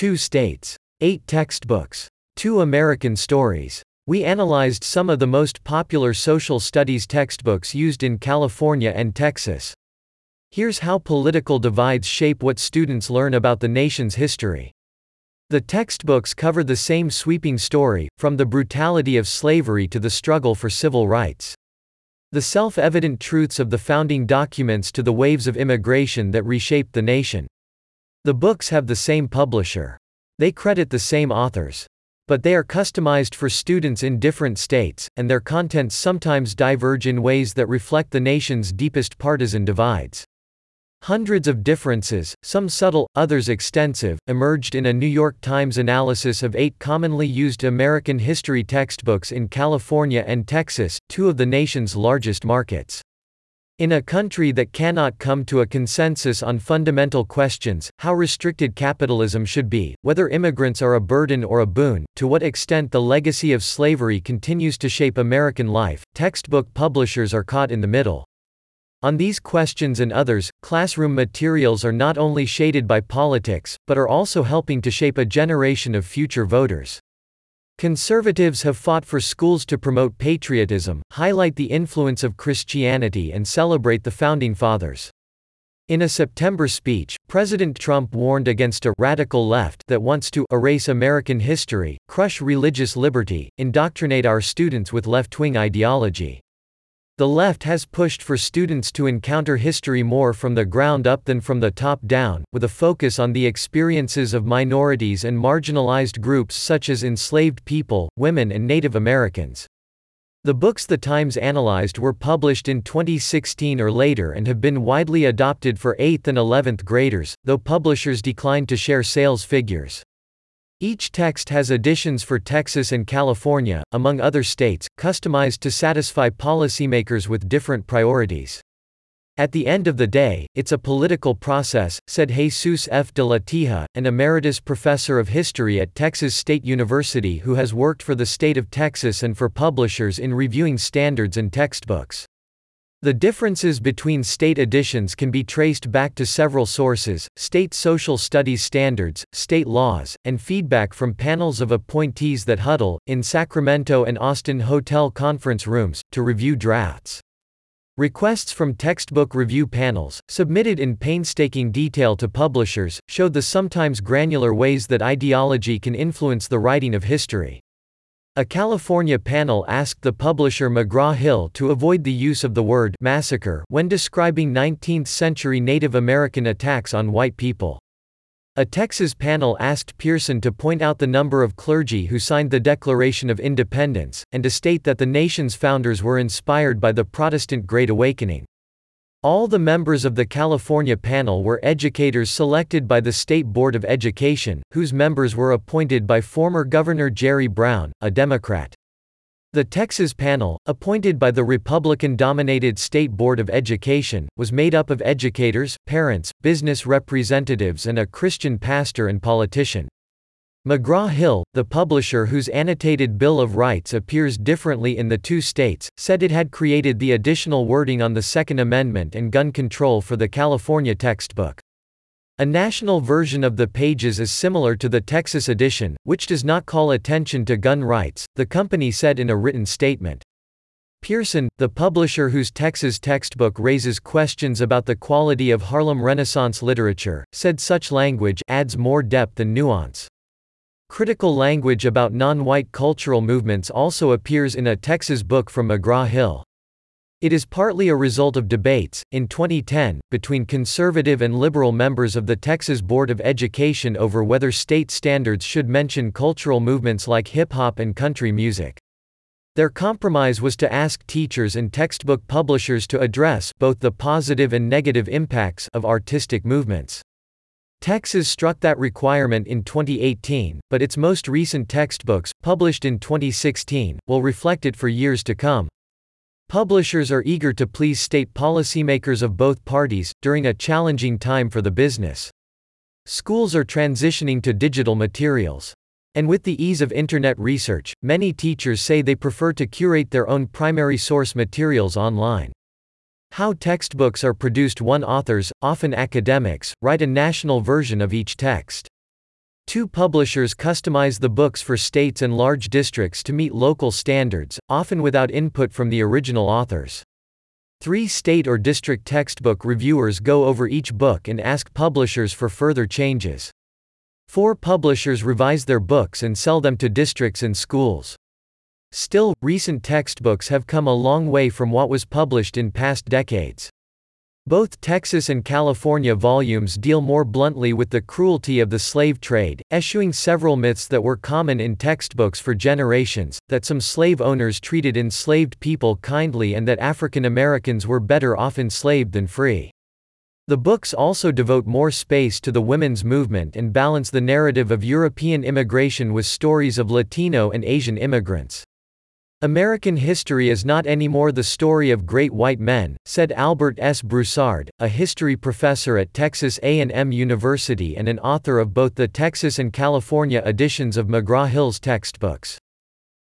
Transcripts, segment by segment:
2 states, 8 textbooks, 2 American stories. We analyzed some of the most popular social studies textbooks used in California and Texas. Here's how political divides shape what students learn about the nation's history. The textbooks cover the same sweeping story, from the brutality of slavery to the struggle for civil rights. The self-evident truths of the founding documents to the waves of immigration that reshaped the nation. The books have the same publisher. They credit the same authors. But they are customized for students in different states, and their contents sometimes diverge in ways that reflect the nation's deepest partisan divides. Hundreds of differences, some subtle, others extensive, emerged in a New York Times analysis of 8 commonly used American history textbooks in California and Texas, 2 of the nation's largest markets. In a country that cannot come to a consensus on fundamental questions, how restricted capitalism should be, whether immigrants are a burden or a boon, to what extent the legacy of slavery continues to shape American life, textbook publishers are caught in the middle. On these questions and others, classroom materials are not only shaded by politics, but are also helping to shape a generation of future voters. Conservatives have fought for schools to promote patriotism, highlight the influence of Christianity, and celebrate the Founding Fathers. In a September speech, President Trump warned against a radical left that wants to erase American history, crush religious liberty, indoctrinate our students with left-wing ideology. The left has pushed for students to encounter history more from the ground up than from the top down, with a focus on the experiences of minorities and marginalized groups such as enslaved people, women, and Native Americans. The books the Times analyzed were published in 2016 or later and have been widely adopted for 8th and 11th graders, though publishers declined to share sales figures. Each text has editions for Texas and California, among other states, customized to satisfy policymakers with different priorities. At the end of the day, it's a political process, said Jesus F. de la Teja, an emeritus professor of history at Texas State University who has worked for the state of Texas and for publishers in reviewing standards and textbooks. The differences between state editions can be traced back to several sources, state social studies standards, state laws, and feedback from panels of appointees that huddle, in Sacramento and Austin hotel conference rooms, to review drafts. Requests from textbook review panels, submitted in painstaking detail to publishers, showed the sometimes granular ways that ideology can influence the writing of history. A California panel asked the publisher McGraw-Hill to avoid the use of the word massacre when describing 19th-century Native American attacks on white people. A Texas panel asked Pearson to point out the number of clergy who signed the Declaration of Independence, and to state that the nation's founders were inspired by the Protestant Great Awakening. All the members of the California panel were educators selected by the State Board of Education, whose members were appointed by former Governor Jerry Brown, a Democrat. The Texas panel, appointed by the Republican-dominated State Board of Education, was made up of educators, parents, business representatives, and a Christian pastor and politician. McGraw-Hill, the publisher whose annotated Bill of Rights appears differently in the 2 states, said it had created the additional wording on the Second Amendment and gun control for the California textbook. A national version of the pages is similar to the Texas edition, which does not call attention to gun rights, the company said in a written statement. Pearson, the publisher whose Texas textbook raises questions about the quality of Harlem Renaissance literature, said such language adds more depth and nuance. Critical language about non-white cultural movements also appears in a Texas book from McGraw-Hill. It is partly a result of debates, in 2010, between conservative and liberal members of the Texas Board of Education over whether state standards should mention cultural movements like hip-hop and country music. Their compromise was to ask teachers and textbook publishers to address both the positive and negative impacts of artistic movements. Texas struck that requirement in 2018, but its most recent textbooks, published in 2016, will reflect it for years to come. Publishers are eager to please state policymakers of both parties, during a challenging time for the business. Schools are transitioning to digital materials. And with the ease of internet research, many teachers say they prefer to curate their own primary source materials online. How textbooks are produced. One, authors, often academics, write a national version of each text. Two publishers customize the books for states and large districts to meet local standards, often without input from the original authors. Three state or district textbook reviewers go over each book and ask publishers for further changes. Four publishers revise their books and sell them to districts and schools. Still, recent textbooks have come a long way from what was published in past decades. Both Texas and California volumes deal more bluntly with the cruelty of the slave trade, eschewing several myths that were common in textbooks for generations, that some slave owners treated enslaved people kindly and that African Americans were better off enslaved than free. The books also devote more space to the women's movement and balance the narrative of European immigration with stories of Latino and Asian immigrants. American history is not anymore the story of great white men, said Albert S. Broussard, a history professor at Texas A&M University and an author of both the Texas and California editions of McGraw-Hill's textbooks.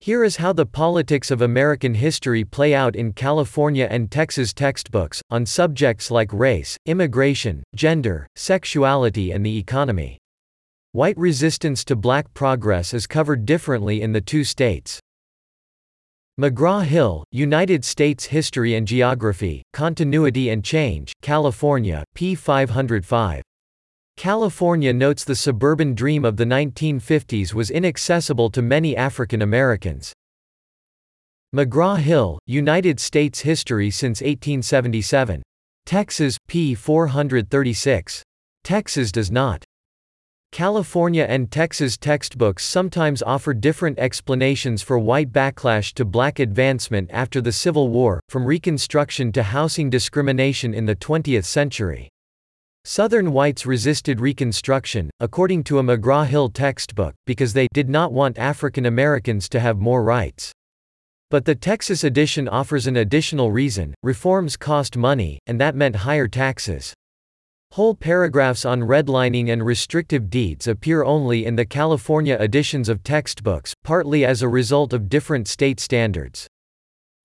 Here is how the politics of American history play out in California and Texas textbooks, on subjects like race, immigration, gender, sexuality and the economy. White resistance to black progress is covered differently in the two states. McGraw-Hill, United States History and Geography, Continuity and Change, California, p. 505. California notes the suburban dream of the 1950s was inaccessible to many African Americans. McGraw-Hill, United States History since 1877. Texas, p. 436. Texas does not. California and Texas textbooks sometimes offer different explanations for white backlash to black advancement after the Civil War, from Reconstruction to housing discrimination in the 20th century. Southern whites resisted Reconstruction, according to a McGraw-Hill textbook, because they did not want African Americans to have more rights. But the Texas edition offers an additional reason: reforms cost money, and that meant higher taxes. Whole paragraphs on redlining and restrictive deeds appear only in the California editions of textbooks, partly as a result of different state standards.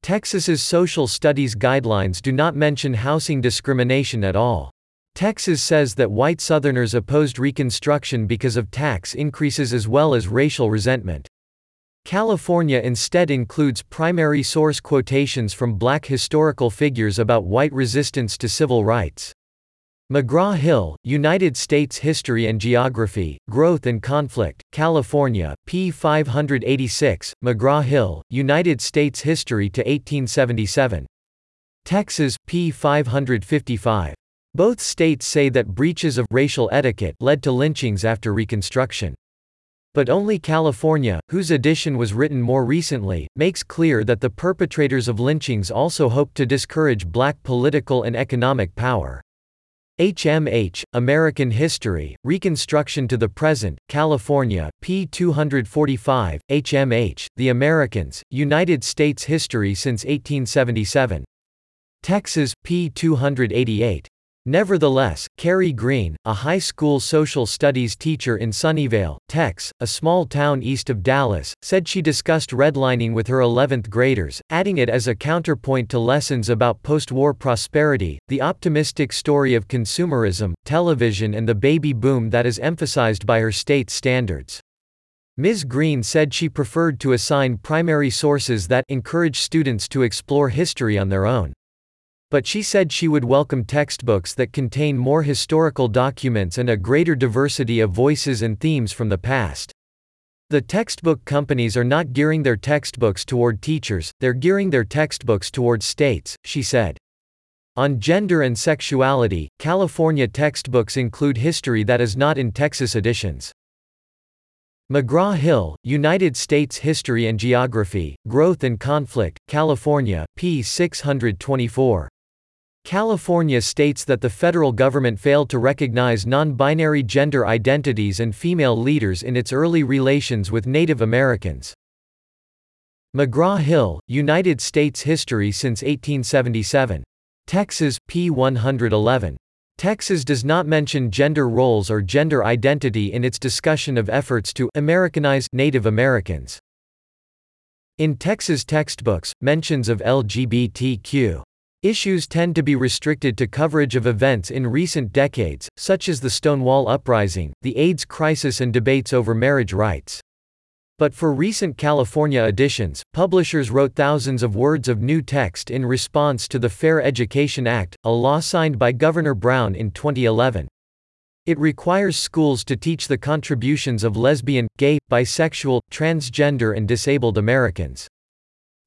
Texas's social studies guidelines do not mention housing discrimination at all. Texas says that white Southerners opposed Reconstruction because of tax increases as well as racial resentment. California instead includes primary source quotations from black historical figures about white resistance to civil rights. McGraw-Hill, United States History and Geography, Growth and Conflict, California, p. 586, McGraw-Hill, United States History to 1877. Texas, p. 555. Both states say that breaches of racial etiquette led to lynchings after Reconstruction. But only California, whose edition was written more recently, makes clear that the perpetrators of lynchings also hoped to discourage black political and economic power. HMH, American History, Reconstruction to the Present, California, p. 245, HMH, The Americans, United States History since 1877. Texas, p. 288. Nevertheless, Carrie Green, a high school social studies teacher in Sunnyvale, Tex, a small town east of Dallas, said she discussed redlining with her 11th graders, adding it as a counterpoint to lessons about post-war prosperity, the optimistic story of consumerism, television and the baby boom that is emphasized by her state's standards. Ms. Green said she preferred to assign primary sources that encourage students to explore history on their own. But she said she would welcome textbooks that contain more historical documents and a greater diversity of voices and themes from the past. The textbook companies are not gearing their textbooks toward teachers, they're gearing their textbooks toward states, she said. On gender and sexuality, California textbooks include history that is not in Texas editions. McGraw-Hill, United States History and Geography, Growth and Conflict, California, p. 624. California states that the federal government failed to recognize non-binary gender identities and female leaders in its early relations with Native Americans. McGraw-Hill, United States History since 1877. Texas, p. 111. Texas does not mention gender roles or gender identity in its discussion of efforts to Americanize Native Americans. In Texas textbooks, mentions of LGBTQ Issues tend to be restricted to coverage of events in recent decades, such as the Stonewall Uprising, the AIDS crisis, and debates over marriage rights. But for recent California editions, publishers wrote thousands of words of new text in response to the Fair Education Act, a law signed by Governor Brown in 2011. It requires schools to teach the contributions of lesbian, gay, bisexual, transgender, and disabled Americans.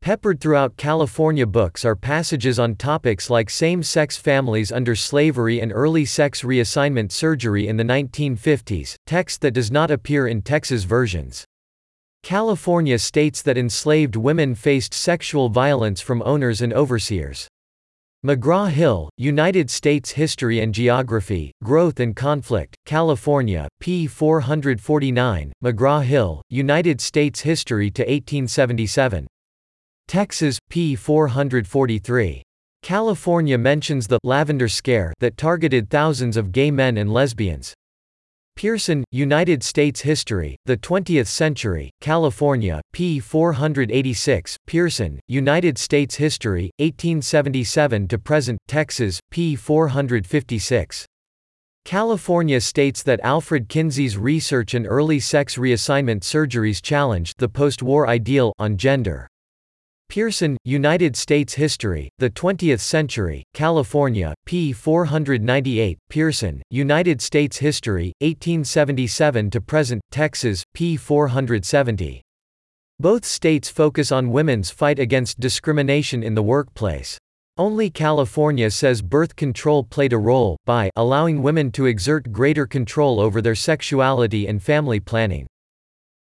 Peppered throughout California books are passages on topics like same-sex families under slavery and early sex reassignment surgery in the 1950s, text that does not appear in Texas versions. California states that enslaved women faced sexual violence from owners and overseers. McGraw-Hill, United States History and Geography, Growth and Conflict, California, p. 449, McGraw-Hill, United States History to 1877. Texas, p. 443. California mentions the Lavender Scare that targeted thousands of gay men and lesbians. Pearson, United States History, the 20th Century, California, p. 486. Pearson, United States History, 1877 to present, Texas, p. 456. California states that Alfred Kinsey's research and early sex reassignment surgeries challenged the post-war ideal on gender. Pearson, United States History, the 20th Century, California, p. 498. Pearson, United States History, 1877 to present, Texas, p. 470. Both states focus on women's fight against discrimination in the workplace. Only California says birth control played a role, by allowing women to exert greater control over their sexuality and family planning.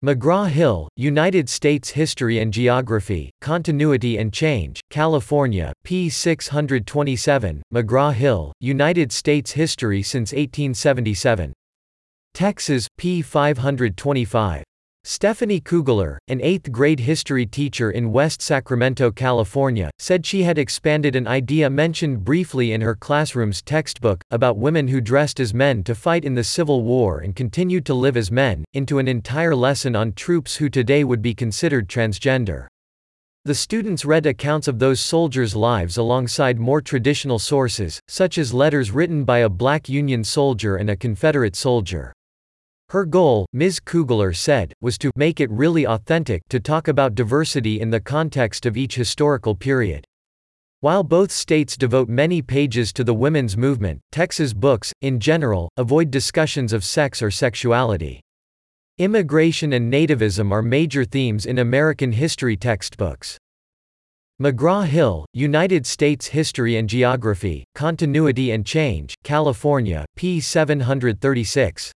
McGraw-Hill, United States History and Geography, Continuity and Change, California, p. 627, McGraw-Hill, United States History since 1877. Texas, p. 525. Stephanie Kugler, an 8th-grade history teacher in West Sacramento, California, said she had expanded an idea mentioned briefly in her classroom's textbook, about women who dressed as men to fight in the Civil War and continued to live as men, into an entire lesson on troops who today would be considered transgender. The students read accounts of those soldiers' lives alongside more traditional sources, such as letters written by a black Union soldier and a Confederate soldier. Her goal, Ms. Kugler said, was to make it really authentic to talk about diversity in the context of each historical period. While both states devote many pages to the women's movement, Texas books, in general, avoid discussions of sex or sexuality. Immigration and nativism are major themes in American history textbooks. McGraw-Hill, United States History and Geography, Continuity and Change, California, p. 736.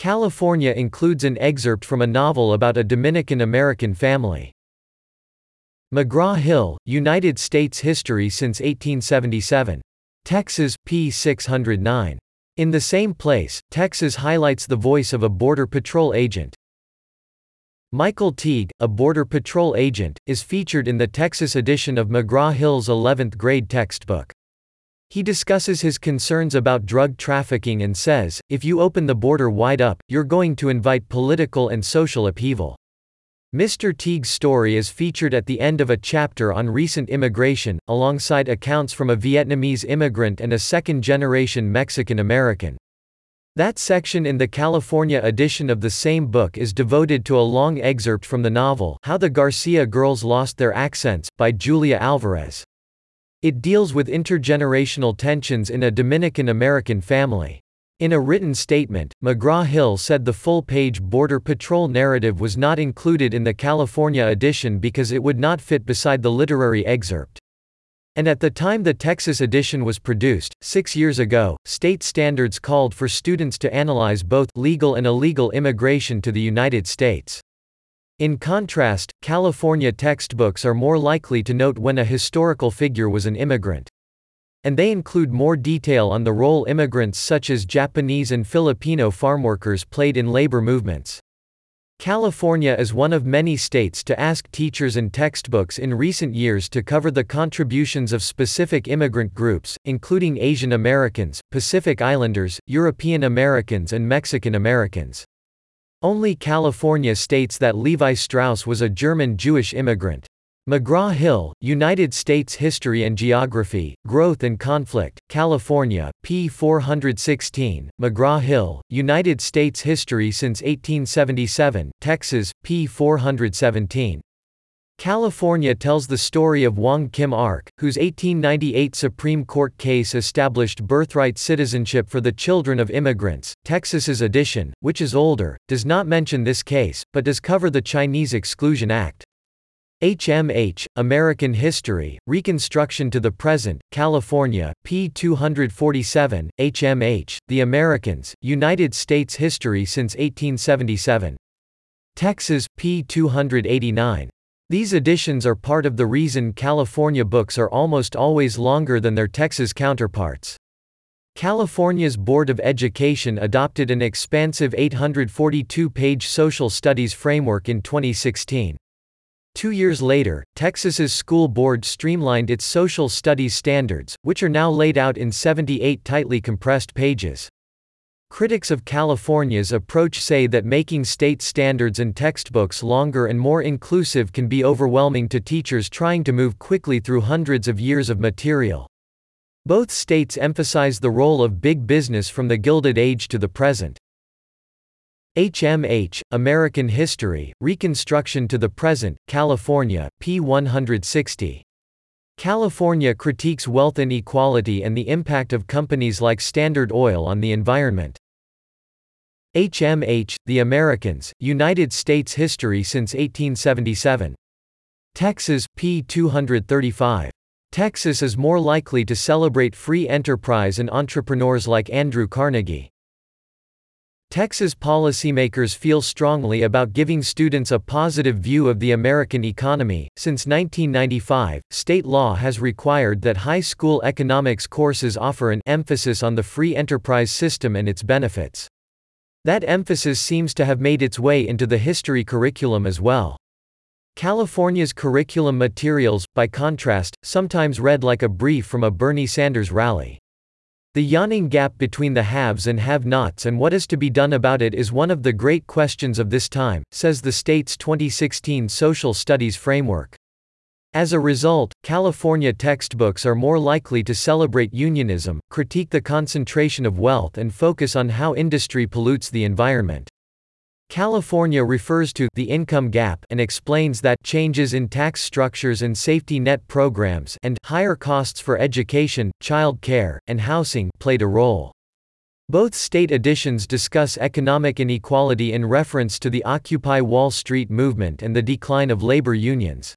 California includes an excerpt from a novel about a Dominican-American family. McGraw-Hill, United States History since 1877. Texas, p. 609. In the same place, Texas highlights the voice of a Border Patrol agent. Michael Teague, a Border Patrol agent, is featured in the Texas edition of McGraw-Hill's 11th grade textbook. He discusses his concerns about drug trafficking and says, if you open the border wide up, you're going to invite political and social upheaval. Mr. Teague's story is featured at the end of a chapter on recent immigration, alongside accounts from a Vietnamese immigrant and a second-generation Mexican-American. That section in the California edition of the same book is devoted to a long excerpt from the novel How the Garcia Girls Lost Their Accents, by Julia Alvarez. It deals with intergenerational tensions in a Dominican-American family. In a written statement, McGraw-Hill said the full-page Border Patrol narrative was not included in the California edition because it would not fit beside the literary excerpt. And at the time the Texas edition was produced, 6 years ago, state standards called for students to analyze both legal and illegal immigration to the United States. In contrast, California textbooks are more likely to note when a historical figure was an immigrant. And they include more detail on the role immigrants such as Japanese and Filipino farmworkers played in labor movements. California is one of many states to ask teachers and textbooks in recent years to cover the contributions of specific immigrant groups, including Asian Americans, Pacific Islanders, European Americans, and Mexican Americans. Only California states that Levi Strauss was a German Jewish immigrant. McGraw-Hill, United States History and Geography, Growth and Conflict, California, p. 416, McGraw-Hill, United States History since 1877, Texas, p. 417. California tells the story of Wong Kim Ark, whose 1898 Supreme Court case established birthright citizenship for the children of immigrants. Texas's edition, which is older, does not mention this case, but does cover the Chinese Exclusion Act. HMH, American History, Reconstruction to the Present, California, p. 247, HMH, The Americans, United States History since 1877. Texas, p. 289. These editions are part of the reason California books are almost always longer than their Texas counterparts. California's Board of Education adopted an expansive 842-page social studies framework in 2016. 2 years later, Texas's school board streamlined its social studies standards, which are now laid out in 78 tightly compressed pages. Critics of California's approach say that making state standards and textbooks longer and more inclusive can be overwhelming to teachers trying to move quickly through hundreds of years of material. Both states emphasize the role of big business from the Gilded Age to the present. HMH, American History, Reconstruction to the Present, California, p. 160. California critiques wealth inequality and the impact of companies like Standard Oil on the environment. HMH, The Americans, United States History since 1877. Texas, p. 235. Texas is more likely to celebrate free enterprise and entrepreneurs like Andrew Carnegie. Texas policymakers feel strongly about giving students a positive view of the American economy. Since 1995, state law has required that high school economics courses offer an emphasis on the free enterprise system and its benefits. That emphasis seems to have made its way into the history curriculum as well. California's curriculum materials, by contrast, sometimes read like a brief from a Bernie Sanders rally. The yawning gap between the haves and have-nots and what is to be done about it is one of the great questions of this time, says the state's 2016 Social Studies Framework. As a result, California textbooks are more likely to celebrate unionism, critique the concentration of wealth, and focus on how industry pollutes the environment. California refers to the income gap and explains that changes in tax structures and safety net programs and higher costs for education, child care, and housing played a role. Both state editions discuss economic inequality in reference to the Occupy Wall Street movement and the decline of labor unions.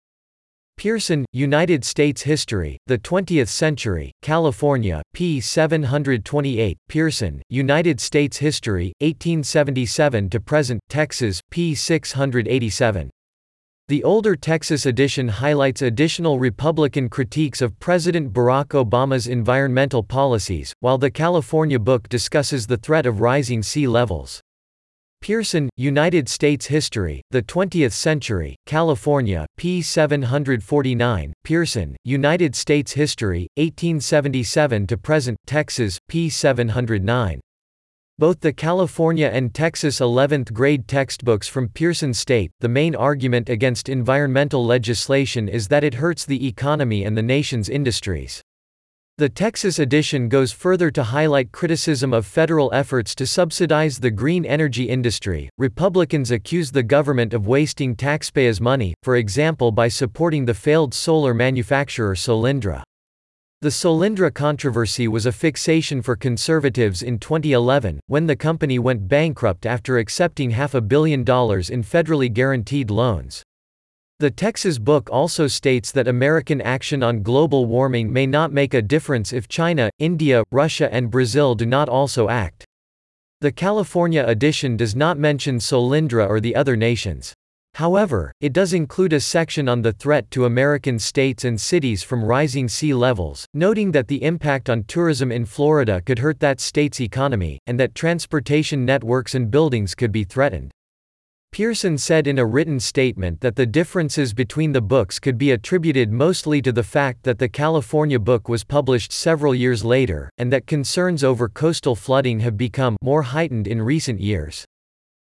Pearson, United States History, the 20th Century, California, p. 728, Pearson, United States History, 1877 to present, Texas, p. 687. The older Texas edition highlights additional Republican critiques of President Barack Obama's environmental policies, while the California book discusses the threat of rising sea levels. Pearson, United States History, the 20th Century, California, p. 749, Pearson, United States History, 1877 to present, Texas, p. 709. Both the California and Texas 11th grade textbooks from Pearson state, the main argument against environmental legislation is that it hurts the economy and the nation's industries. The Texas edition goes further to highlight criticism of federal efforts to subsidize the green energy industry. Republicans accuse the government of wasting taxpayers' money, for example by supporting the failed solar manufacturer Solyndra. The Solyndra controversy was a fixation for conservatives in 2011, when the company went bankrupt after accepting $500 million in federally guaranteed loans. The Texas book also states that American action on global warming may not make a difference if China, India, Russia, and Brazil do not also act. The California edition does not mention Solyndra or the other nations. However, it does include a section on the threat to American states and cities from rising sea levels, noting that the impact on tourism in Florida could hurt that state's economy, and that transportation networks and buildings could be threatened. Pearson said in a written statement that the differences between the books could be attributed mostly to the fact that the California book was published several years later, and that concerns over coastal flooding have become more heightened in recent years.